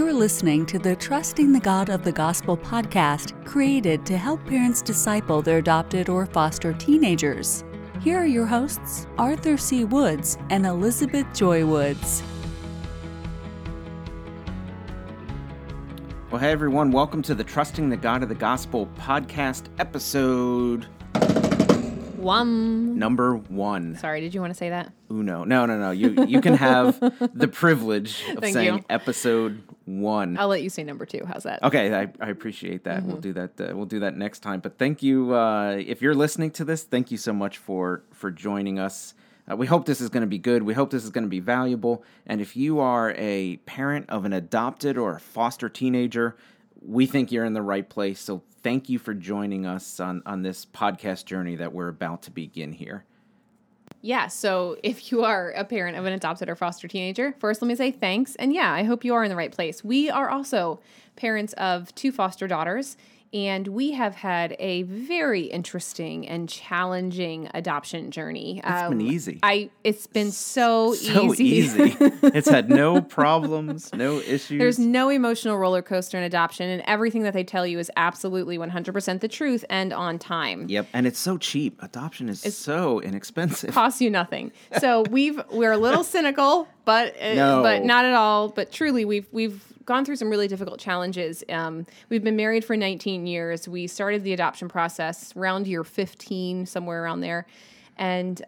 You're listening to the Trusting the God of the Gospel podcast, created to help parents disciple their adopted or foster teenagers. Here are your hosts, Arthur C. Woods and Elizabeth Joy Woods. Well, hey everyone, welcome to the Trusting the God of the Gospel podcast episode... Number one. Sorry, did you want to say that? Uno. No. You can have the privilege of saying you. Episode one. I'll let you say number two. How's that? Okay, I appreciate that. Mm-hmm. We'll do that next time. But thank you. If you're listening to this, thank you so much for joining us. We hope this is going to be good. We hope this is going to be valuable. And if you are a parent of an adopted or a foster teenager, we think you're in the right place, so thank you for joining us on this podcast journey that we're about to begin here. Yeah, so if you are a parent of an adopted or foster teenager, first let me say thanks, and yeah, I hope you are in the right place. We are also parents of two foster daughters, and we have had a very interesting and challenging adoption journey. It's been easy. It's been so easy. It's had no problems, no issues. There's no emotional roller coaster in adoption, and everything that they tell you is absolutely 100% the truth and on time. Yep, and it's so cheap. Adoption is so inexpensive. Costs you nothing. So we're a little cynical, but not at all. But truly, we've gone through some really difficult challenges. We've been married for 19 years. We started the adoption process around year 15, somewhere around there. And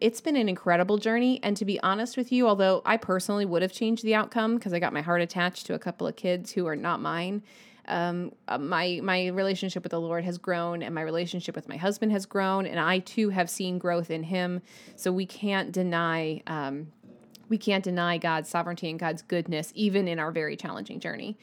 it's been an incredible journey. And to be honest with you, although I personally would have changed the outcome because I got my heart attached to a couple of kids who are not mine, my relationship with the Lord has grown, and my relationship with my husband has grown, and I too have seen growth in him. So we can't deny... We can't deny God's sovereignty and God's goodness, even in our very challenging journey.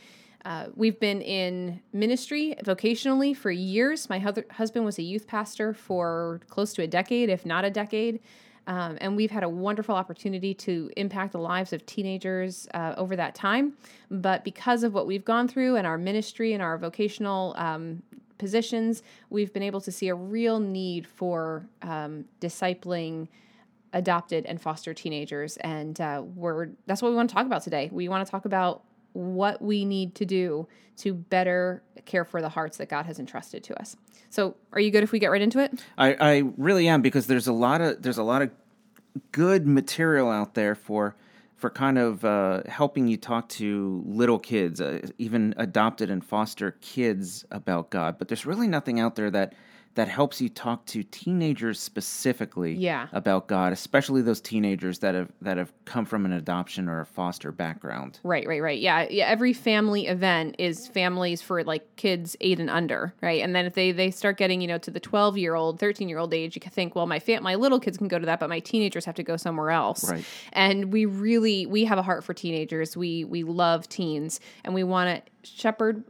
We've been in ministry vocationally for years. My husband was a youth pastor for close to a decade, if not a decade. And we've had a wonderful opportunity to impact the lives of teenagers over that time. But because of what we've gone through and our ministry and our vocational positions, we've been able to see a real need for discipling adopted and foster teenagers, and that's what we want to talk about today. We want to talk about what we need to do to better care for the hearts that God has entrusted to us. So, are you good if we get right into it? I really am, because there's a lot of good material out there for kind of helping you talk to little kids, even adopted and foster kids, about God. But there's really nothing out there that helps you talk to teenagers specifically about God, especially those teenagers that have come from an adoption or a foster background. Right. Yeah. Every family event is families for like kids 8 and under, right? And then if they start getting, to the 12-year-old, 13-year-old age, you can think, well, my little kids can go to that, but my teenagers have to go somewhere else. Right. And we have a heart for teenagers. We love teens, and we want to shepherd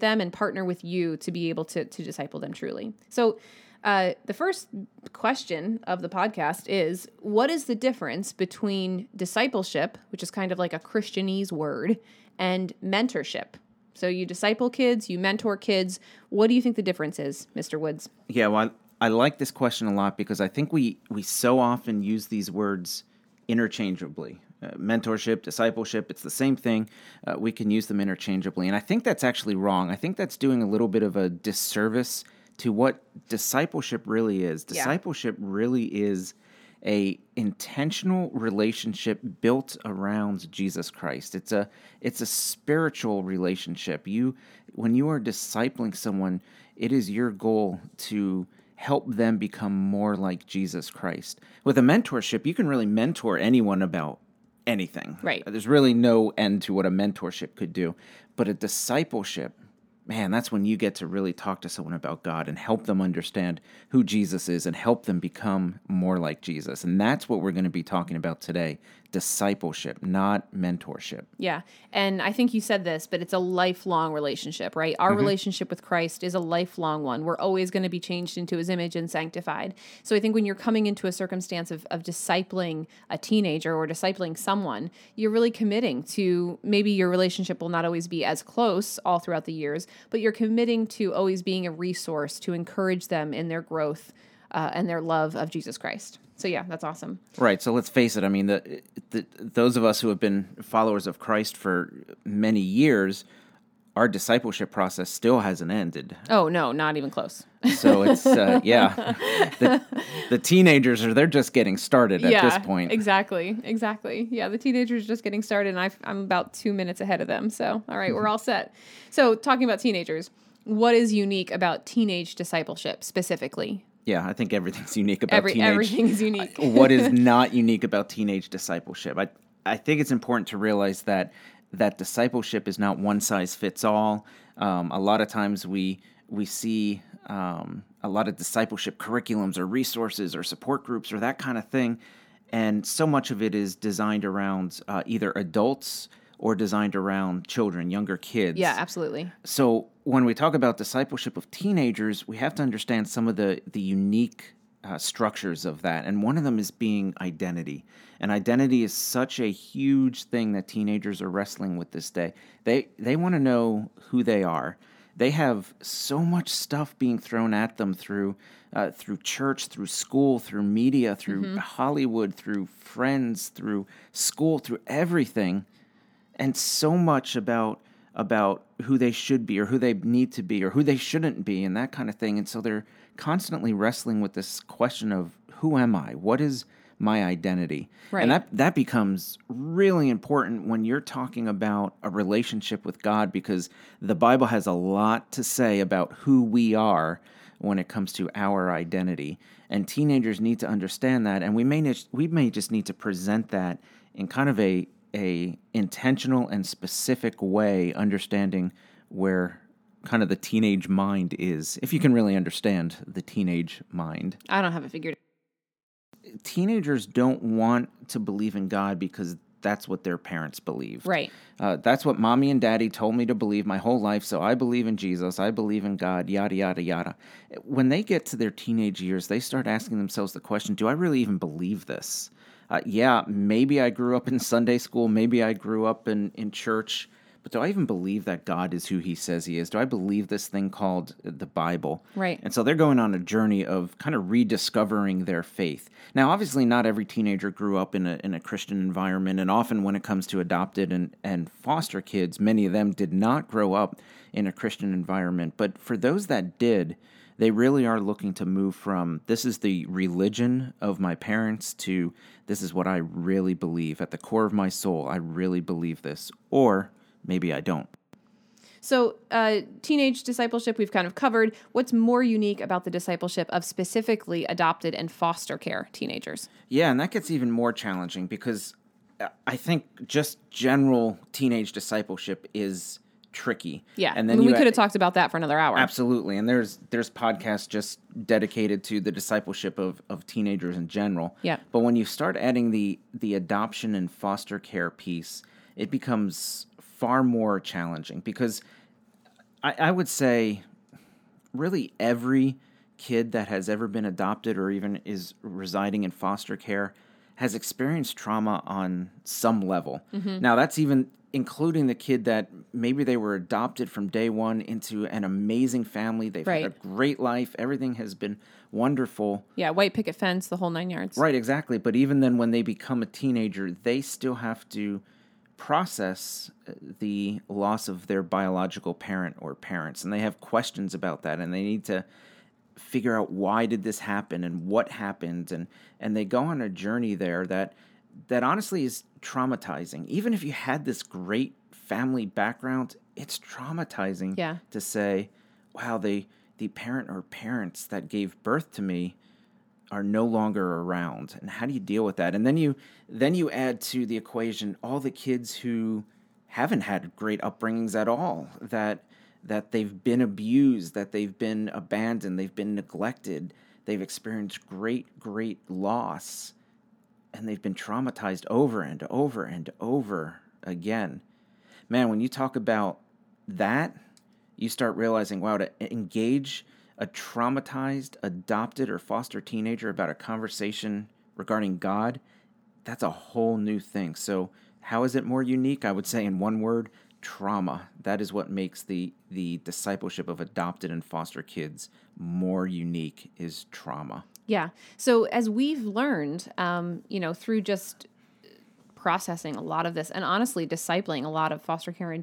them and partner with you to be able to disciple them truly. So the first question of the podcast is, what is the difference between discipleship, which is kind of like a Christianese word, and mentorship? So you disciple kids, you mentor kids. What do you think the difference is, Mr. Woods? Yeah, well, I like this question a lot because I think we so often use these words interchangeably. Mentorship, discipleship, it's the same thing. We can use them interchangeably. And I think that's actually wrong. I think that's doing a little bit of a disservice to what discipleship really is. Discipleship really is an intentional relationship built around Jesus Christ. It's a spiritual relationship. When you are discipling someone, it is your goal to help them become more like Jesus Christ. With a mentorship, you can really mentor anyone about anything. Right. There's really no end to what a mentorship could do. But a discipleship, man, that's when you get to really talk to someone about God and help them understand who Jesus is and help them become more like Jesus. And that's what we're going to be talking about today, discipleship, not mentorship. Yeah. And I think you said this, but it's a lifelong relationship, right? Our relationship with Christ is a lifelong one. We're always going to be changed into his image and sanctified. So I think when you're coming into a circumstance of discipling a teenager or discipling someone, you're really committing to, maybe your relationship will not always be as close all throughout the years, but you're committing to always being a resource to encourage them in their growth and their love of Jesus Christ. So yeah, that's awesome. Right. So let's face it. I mean, those of us who have been followers of Christ for many years, our discipleship process still hasn't ended. Oh no, not even close. So it's the teenagers are—they're just getting started at this point. Exactly. Yeah, the teenagers are just getting started, and I'm about 2 minutes ahead of them. So all right, we're all set. So talking about teenagers, what is unique about teenage discipleship specifically? Yeah, I think everything's unique about teenage. Everything is unique. What is not unique about teenage discipleship? I think it's important to realize that discipleship is not one size fits all. A lot of times we see a lot of discipleship curriculums or resources or support groups or that kind of thing, and so much of it is designed around either adults or designed around children, younger kids. Yeah, absolutely. So when we talk about discipleship of teenagers, we have to understand some of the unique structures of that, and one of them is being identity. And identity is such a huge thing that teenagers are wrestling with this day. They want to know who they are. They have so much stuff being thrown at them through church, through school, through media, through Hollywood, through friends, through school, through everything, and so much about who they should be or who they need to be or who they shouldn't be and that kind of thing. And so they're constantly wrestling with this question of, who am I? What is my identity? Right. And that becomes really important when you're talking about a relationship with God, because the Bible has a lot to say about who we are when it comes to our identity. And teenagers need to understand that, and we may just need to present that in kind of a intentional and specific way, understanding where kind of the teenage mind is, if you can really understand the teenage mind. I don't have it figured out. Teenagers don't want to believe in God because that's what their parents believed. Right. That's what mommy and daddy told me to believe my whole life, so I believe in Jesus, I believe in God, yada, yada, yada. When they get to their teenage years, they start asking themselves the question, do I really even believe this? Yeah, maybe I grew up in Sunday school, maybe I grew up in church, but do I even believe that God is who he says he is? Do I believe this thing called the Bible? Right. And so they're going on a journey of kind of rediscovering their faith. Now, obviously, not every teenager grew up in a Christian environment, and often when it comes to adopted and foster kids, many of them did not grow up in a Christian environment. But for those that did, they really are looking to move from, this is the religion of my parents, to this is what I really believe. At the core of my soul, I really believe this, or maybe I don't. So teenage discipleship we've kind of covered. What's more unique about the discipleship of specifically adopted and foster care teenagers? Yeah, and that gets even more challenging, because I think just general teenage discipleship is tricky. Yeah. And then we could have talked about that for another hour. Absolutely. And there's podcasts just dedicated to the discipleship of teenagers in general. Yeah. But when you start adding the adoption and foster care piece, it becomes far more challenging, because I would say really every kid that has ever been adopted or even is residing in foster care has experienced trauma on some level. Mm-hmm. Now, that's even including the kid that maybe they were adopted from day one into an amazing family. They've had a great life. Everything has been wonderful. Yeah, white picket fence, the whole nine yards. Right, exactly. But even then, when they become a teenager, they still have to process the loss of their biological parent or parents. And they have questions about that, and they need to figure out, why did this happen and what happened? And they go on a journey there that honestly is traumatizing. Even if you had this great family background, it's traumatizing to say, wow, the parent or parents that gave birth to me are no longer around. And how do you deal with that? And then you add to the equation all the kids who haven't had great upbringings at all, that they've been abused, that they've been abandoned, they've been neglected, they've experienced great, great loss, and they've been traumatized over and over and over again. Man, when you talk about that, you start realizing, wow, to engage a traumatized, adopted, or foster teenager about a conversation regarding God, that's a whole new thing. So how is it more unique? I would say in one word, trauma. That is what makes the discipleship of adopted and foster kids more unique, is trauma. Yeah. So as we've learned, through just processing a lot of this, and honestly discipling a lot of foster care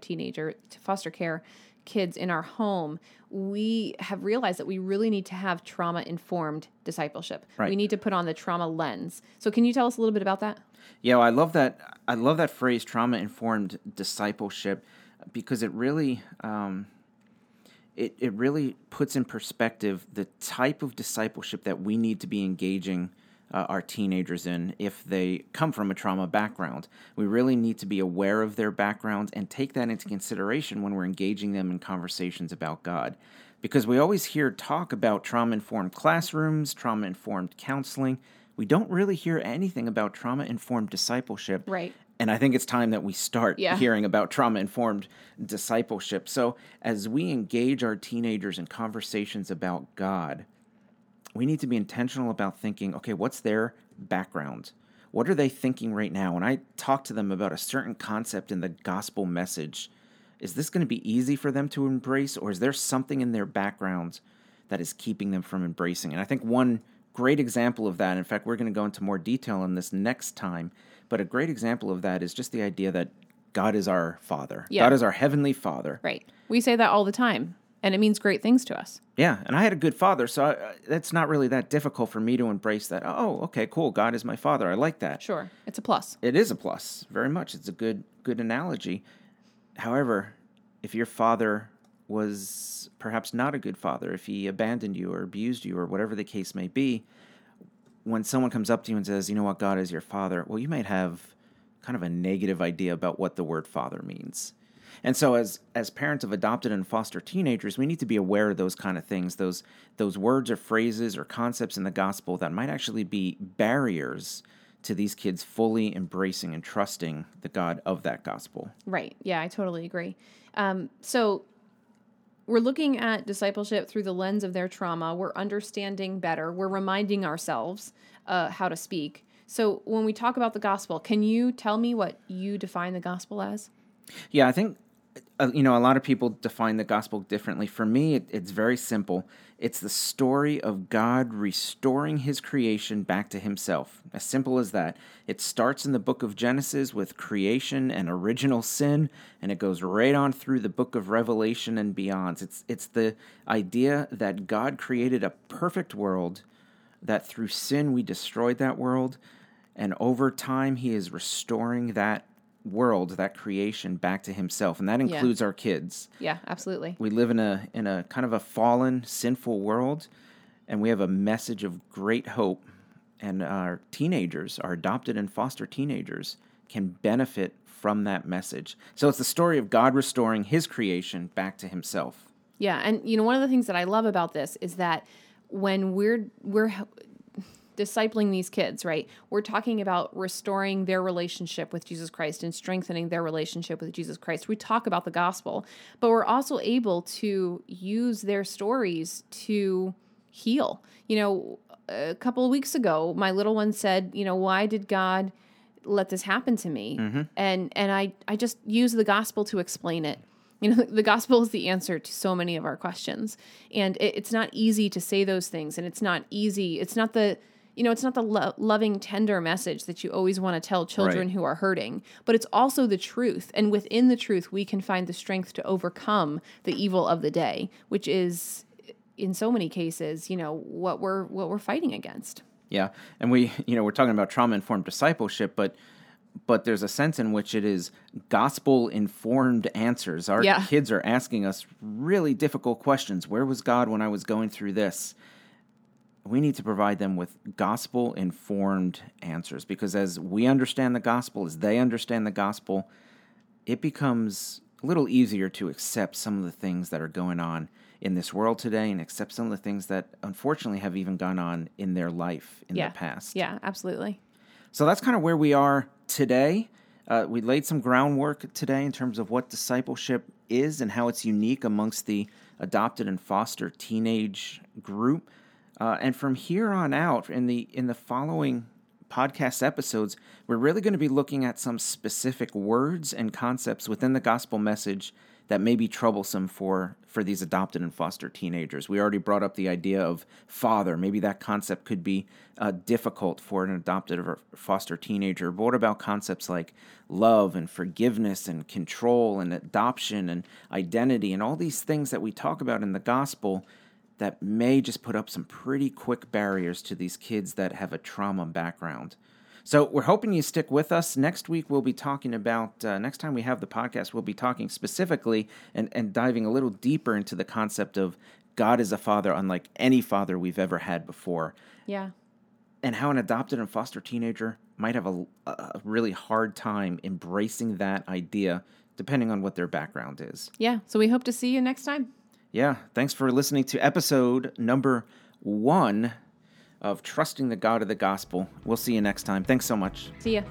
kids in our home, we have realized that we really need to have trauma-informed discipleship. Right. We need to put on the trauma lens. So can you tell us a little bit about that? Yeah, well, I love that phrase, trauma-informed discipleship, because it really it really puts in perspective the type of discipleship that we need to be engaging our teenagers in if they come from a trauma background. We really need to be aware of their backgrounds and take that into consideration when we're engaging them in conversations about God. Because we always hear talk about trauma-informed classrooms, trauma-informed counseling. We don't really hear anything about trauma-informed discipleship. Right. And I think it's time that we start hearing about trauma-informed discipleship. So as we engage our teenagers in conversations about God, we need to be intentional about thinking, okay, what's their background? What are they thinking right now? When I talk to them about a certain concept in the gospel message, is this going to be easy for them to embrace, or is there something in their background that is keeping them from embracing? And I think one great example of that, in fact, we're going to go into more detail on this next time, but a great example of that is just the idea that God is our Father. Yeah. God is our Heavenly Father. Right. We say that all the time. And it means great things to us. Yeah, and I had a good father, so that's not really that difficult for me to embrace that. Oh, okay, cool, God is my father. I like that. Sure, it's a plus. It is a plus, very much. It's a good analogy. However, if your father was perhaps not a good father, if he abandoned you or abused you or whatever the case may be, when someone comes up to you and says, you know what, God is your father, well, you might have kind of a negative idea about what the word father means. And so as parents of adopted and foster teenagers, we need to be aware of those kind of things, those words or phrases or concepts in the gospel that might actually be barriers to these kids fully embracing and trusting the God of that gospel. Right. Yeah, I totally agree. So we're looking at discipleship through the lens of their trauma. We're understanding better. We're reminding ourselves how to speak. So when we talk about the gospel, can you tell me what you define the gospel as? Yeah, I think, a lot of people define the gospel differently. For me, it's very simple. It's the story of God restoring his creation back to himself. As simple as that. It starts in the book of Genesis with creation and original sin, and it goes right on through the book of Revelation and beyond. It's the idea that God created a perfect world, that through sin we destroyed that world, and over time he is restoring that world, that creation, back to himself, and that includes our kids. Yeah, absolutely. We live in a kind of a fallen, sinful world, and we have a message of great hope, and our teenagers, our adopted and foster teenagers, can benefit from that message. So it's the story of God restoring his creation back to himself. Yeah, and one of the things that I love about this is that when we're discipling these kids, right? We're talking about restoring their relationship with Jesus Christ and strengthening their relationship with Jesus Christ. We talk about the gospel, but we're also able to use their stories to heal. A couple of weeks ago, my little one said, why did God let this happen to me? Mm-hmm. And I just use the gospel to explain it. The gospel is the answer to so many of our questions. And it's not easy to say those things. And it's not easy. It's not the... it's not the loving, tender message that you always want to tell children Right. who are hurting, but it's also the truth. And within the truth, we can find the strength to overcome the evil of the day, which is, in so many cases, what we're fighting against. Yeah, and we, we're talking about trauma-informed discipleship, but there's a sense in which it is gospel-informed answers. Our kids are asking us really difficult questions. Where was God when I was going through this? We need to provide them with gospel-informed answers, because as we understand the gospel, as they understand the gospel, it becomes a little easier to accept some of the things that are going on in this world today and accept some of the things that, unfortunately, have even gone on in their life in the past. Yeah, absolutely. So that's kind of where we are today. We laid some groundwork today in terms of what discipleship is and how it's unique amongst the adopted and foster teenage group. And from here on out, in the following podcast episodes, we're really going to be looking at some specific words and concepts within the gospel message that may be troublesome for these adopted and foster teenagers. We already brought up the idea of father. Maybe that concept could be difficult for an adopted or foster teenager. But what about concepts like love and forgiveness and control and adoption and identity and all these things that we talk about in the gospel that may just put up some pretty quick barriers to these kids that have a trauma background? So we're hoping you stick with us. Next week, we'll be talking about, next time we have the podcast, we'll be talking specifically and diving a little deeper into the concept of God is a father unlike any father we've ever had before. Yeah. And how an adopted and foster teenager might have a really hard time embracing that idea, depending on what their background is. Yeah. So we hope to see you next time. Yeah. Thanks for listening to episode number 1 of Trusting the God of the Gospel. We'll see you next time. Thanks so much. See ya.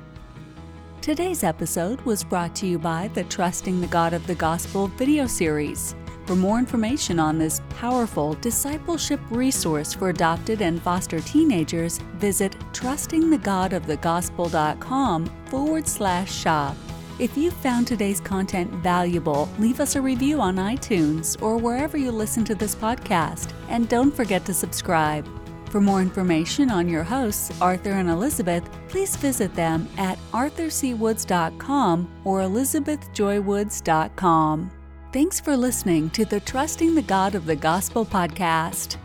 Today's episode was brought to you by the Trusting the God of the Gospel video series. For more information on this powerful discipleship resource for adopted and foster teenagers, visit trustingthegodofthegospel.com/shop. If you found today's content valuable, leave us a review on iTunes or wherever you listen to this podcast. And don't forget to subscribe. For more information on your hosts, Arthur and Elizabeth, please visit them at arthurcwoods.com or elizabethjoywoods.com. Thanks for listening to the Trusting the God of the Gospel podcast.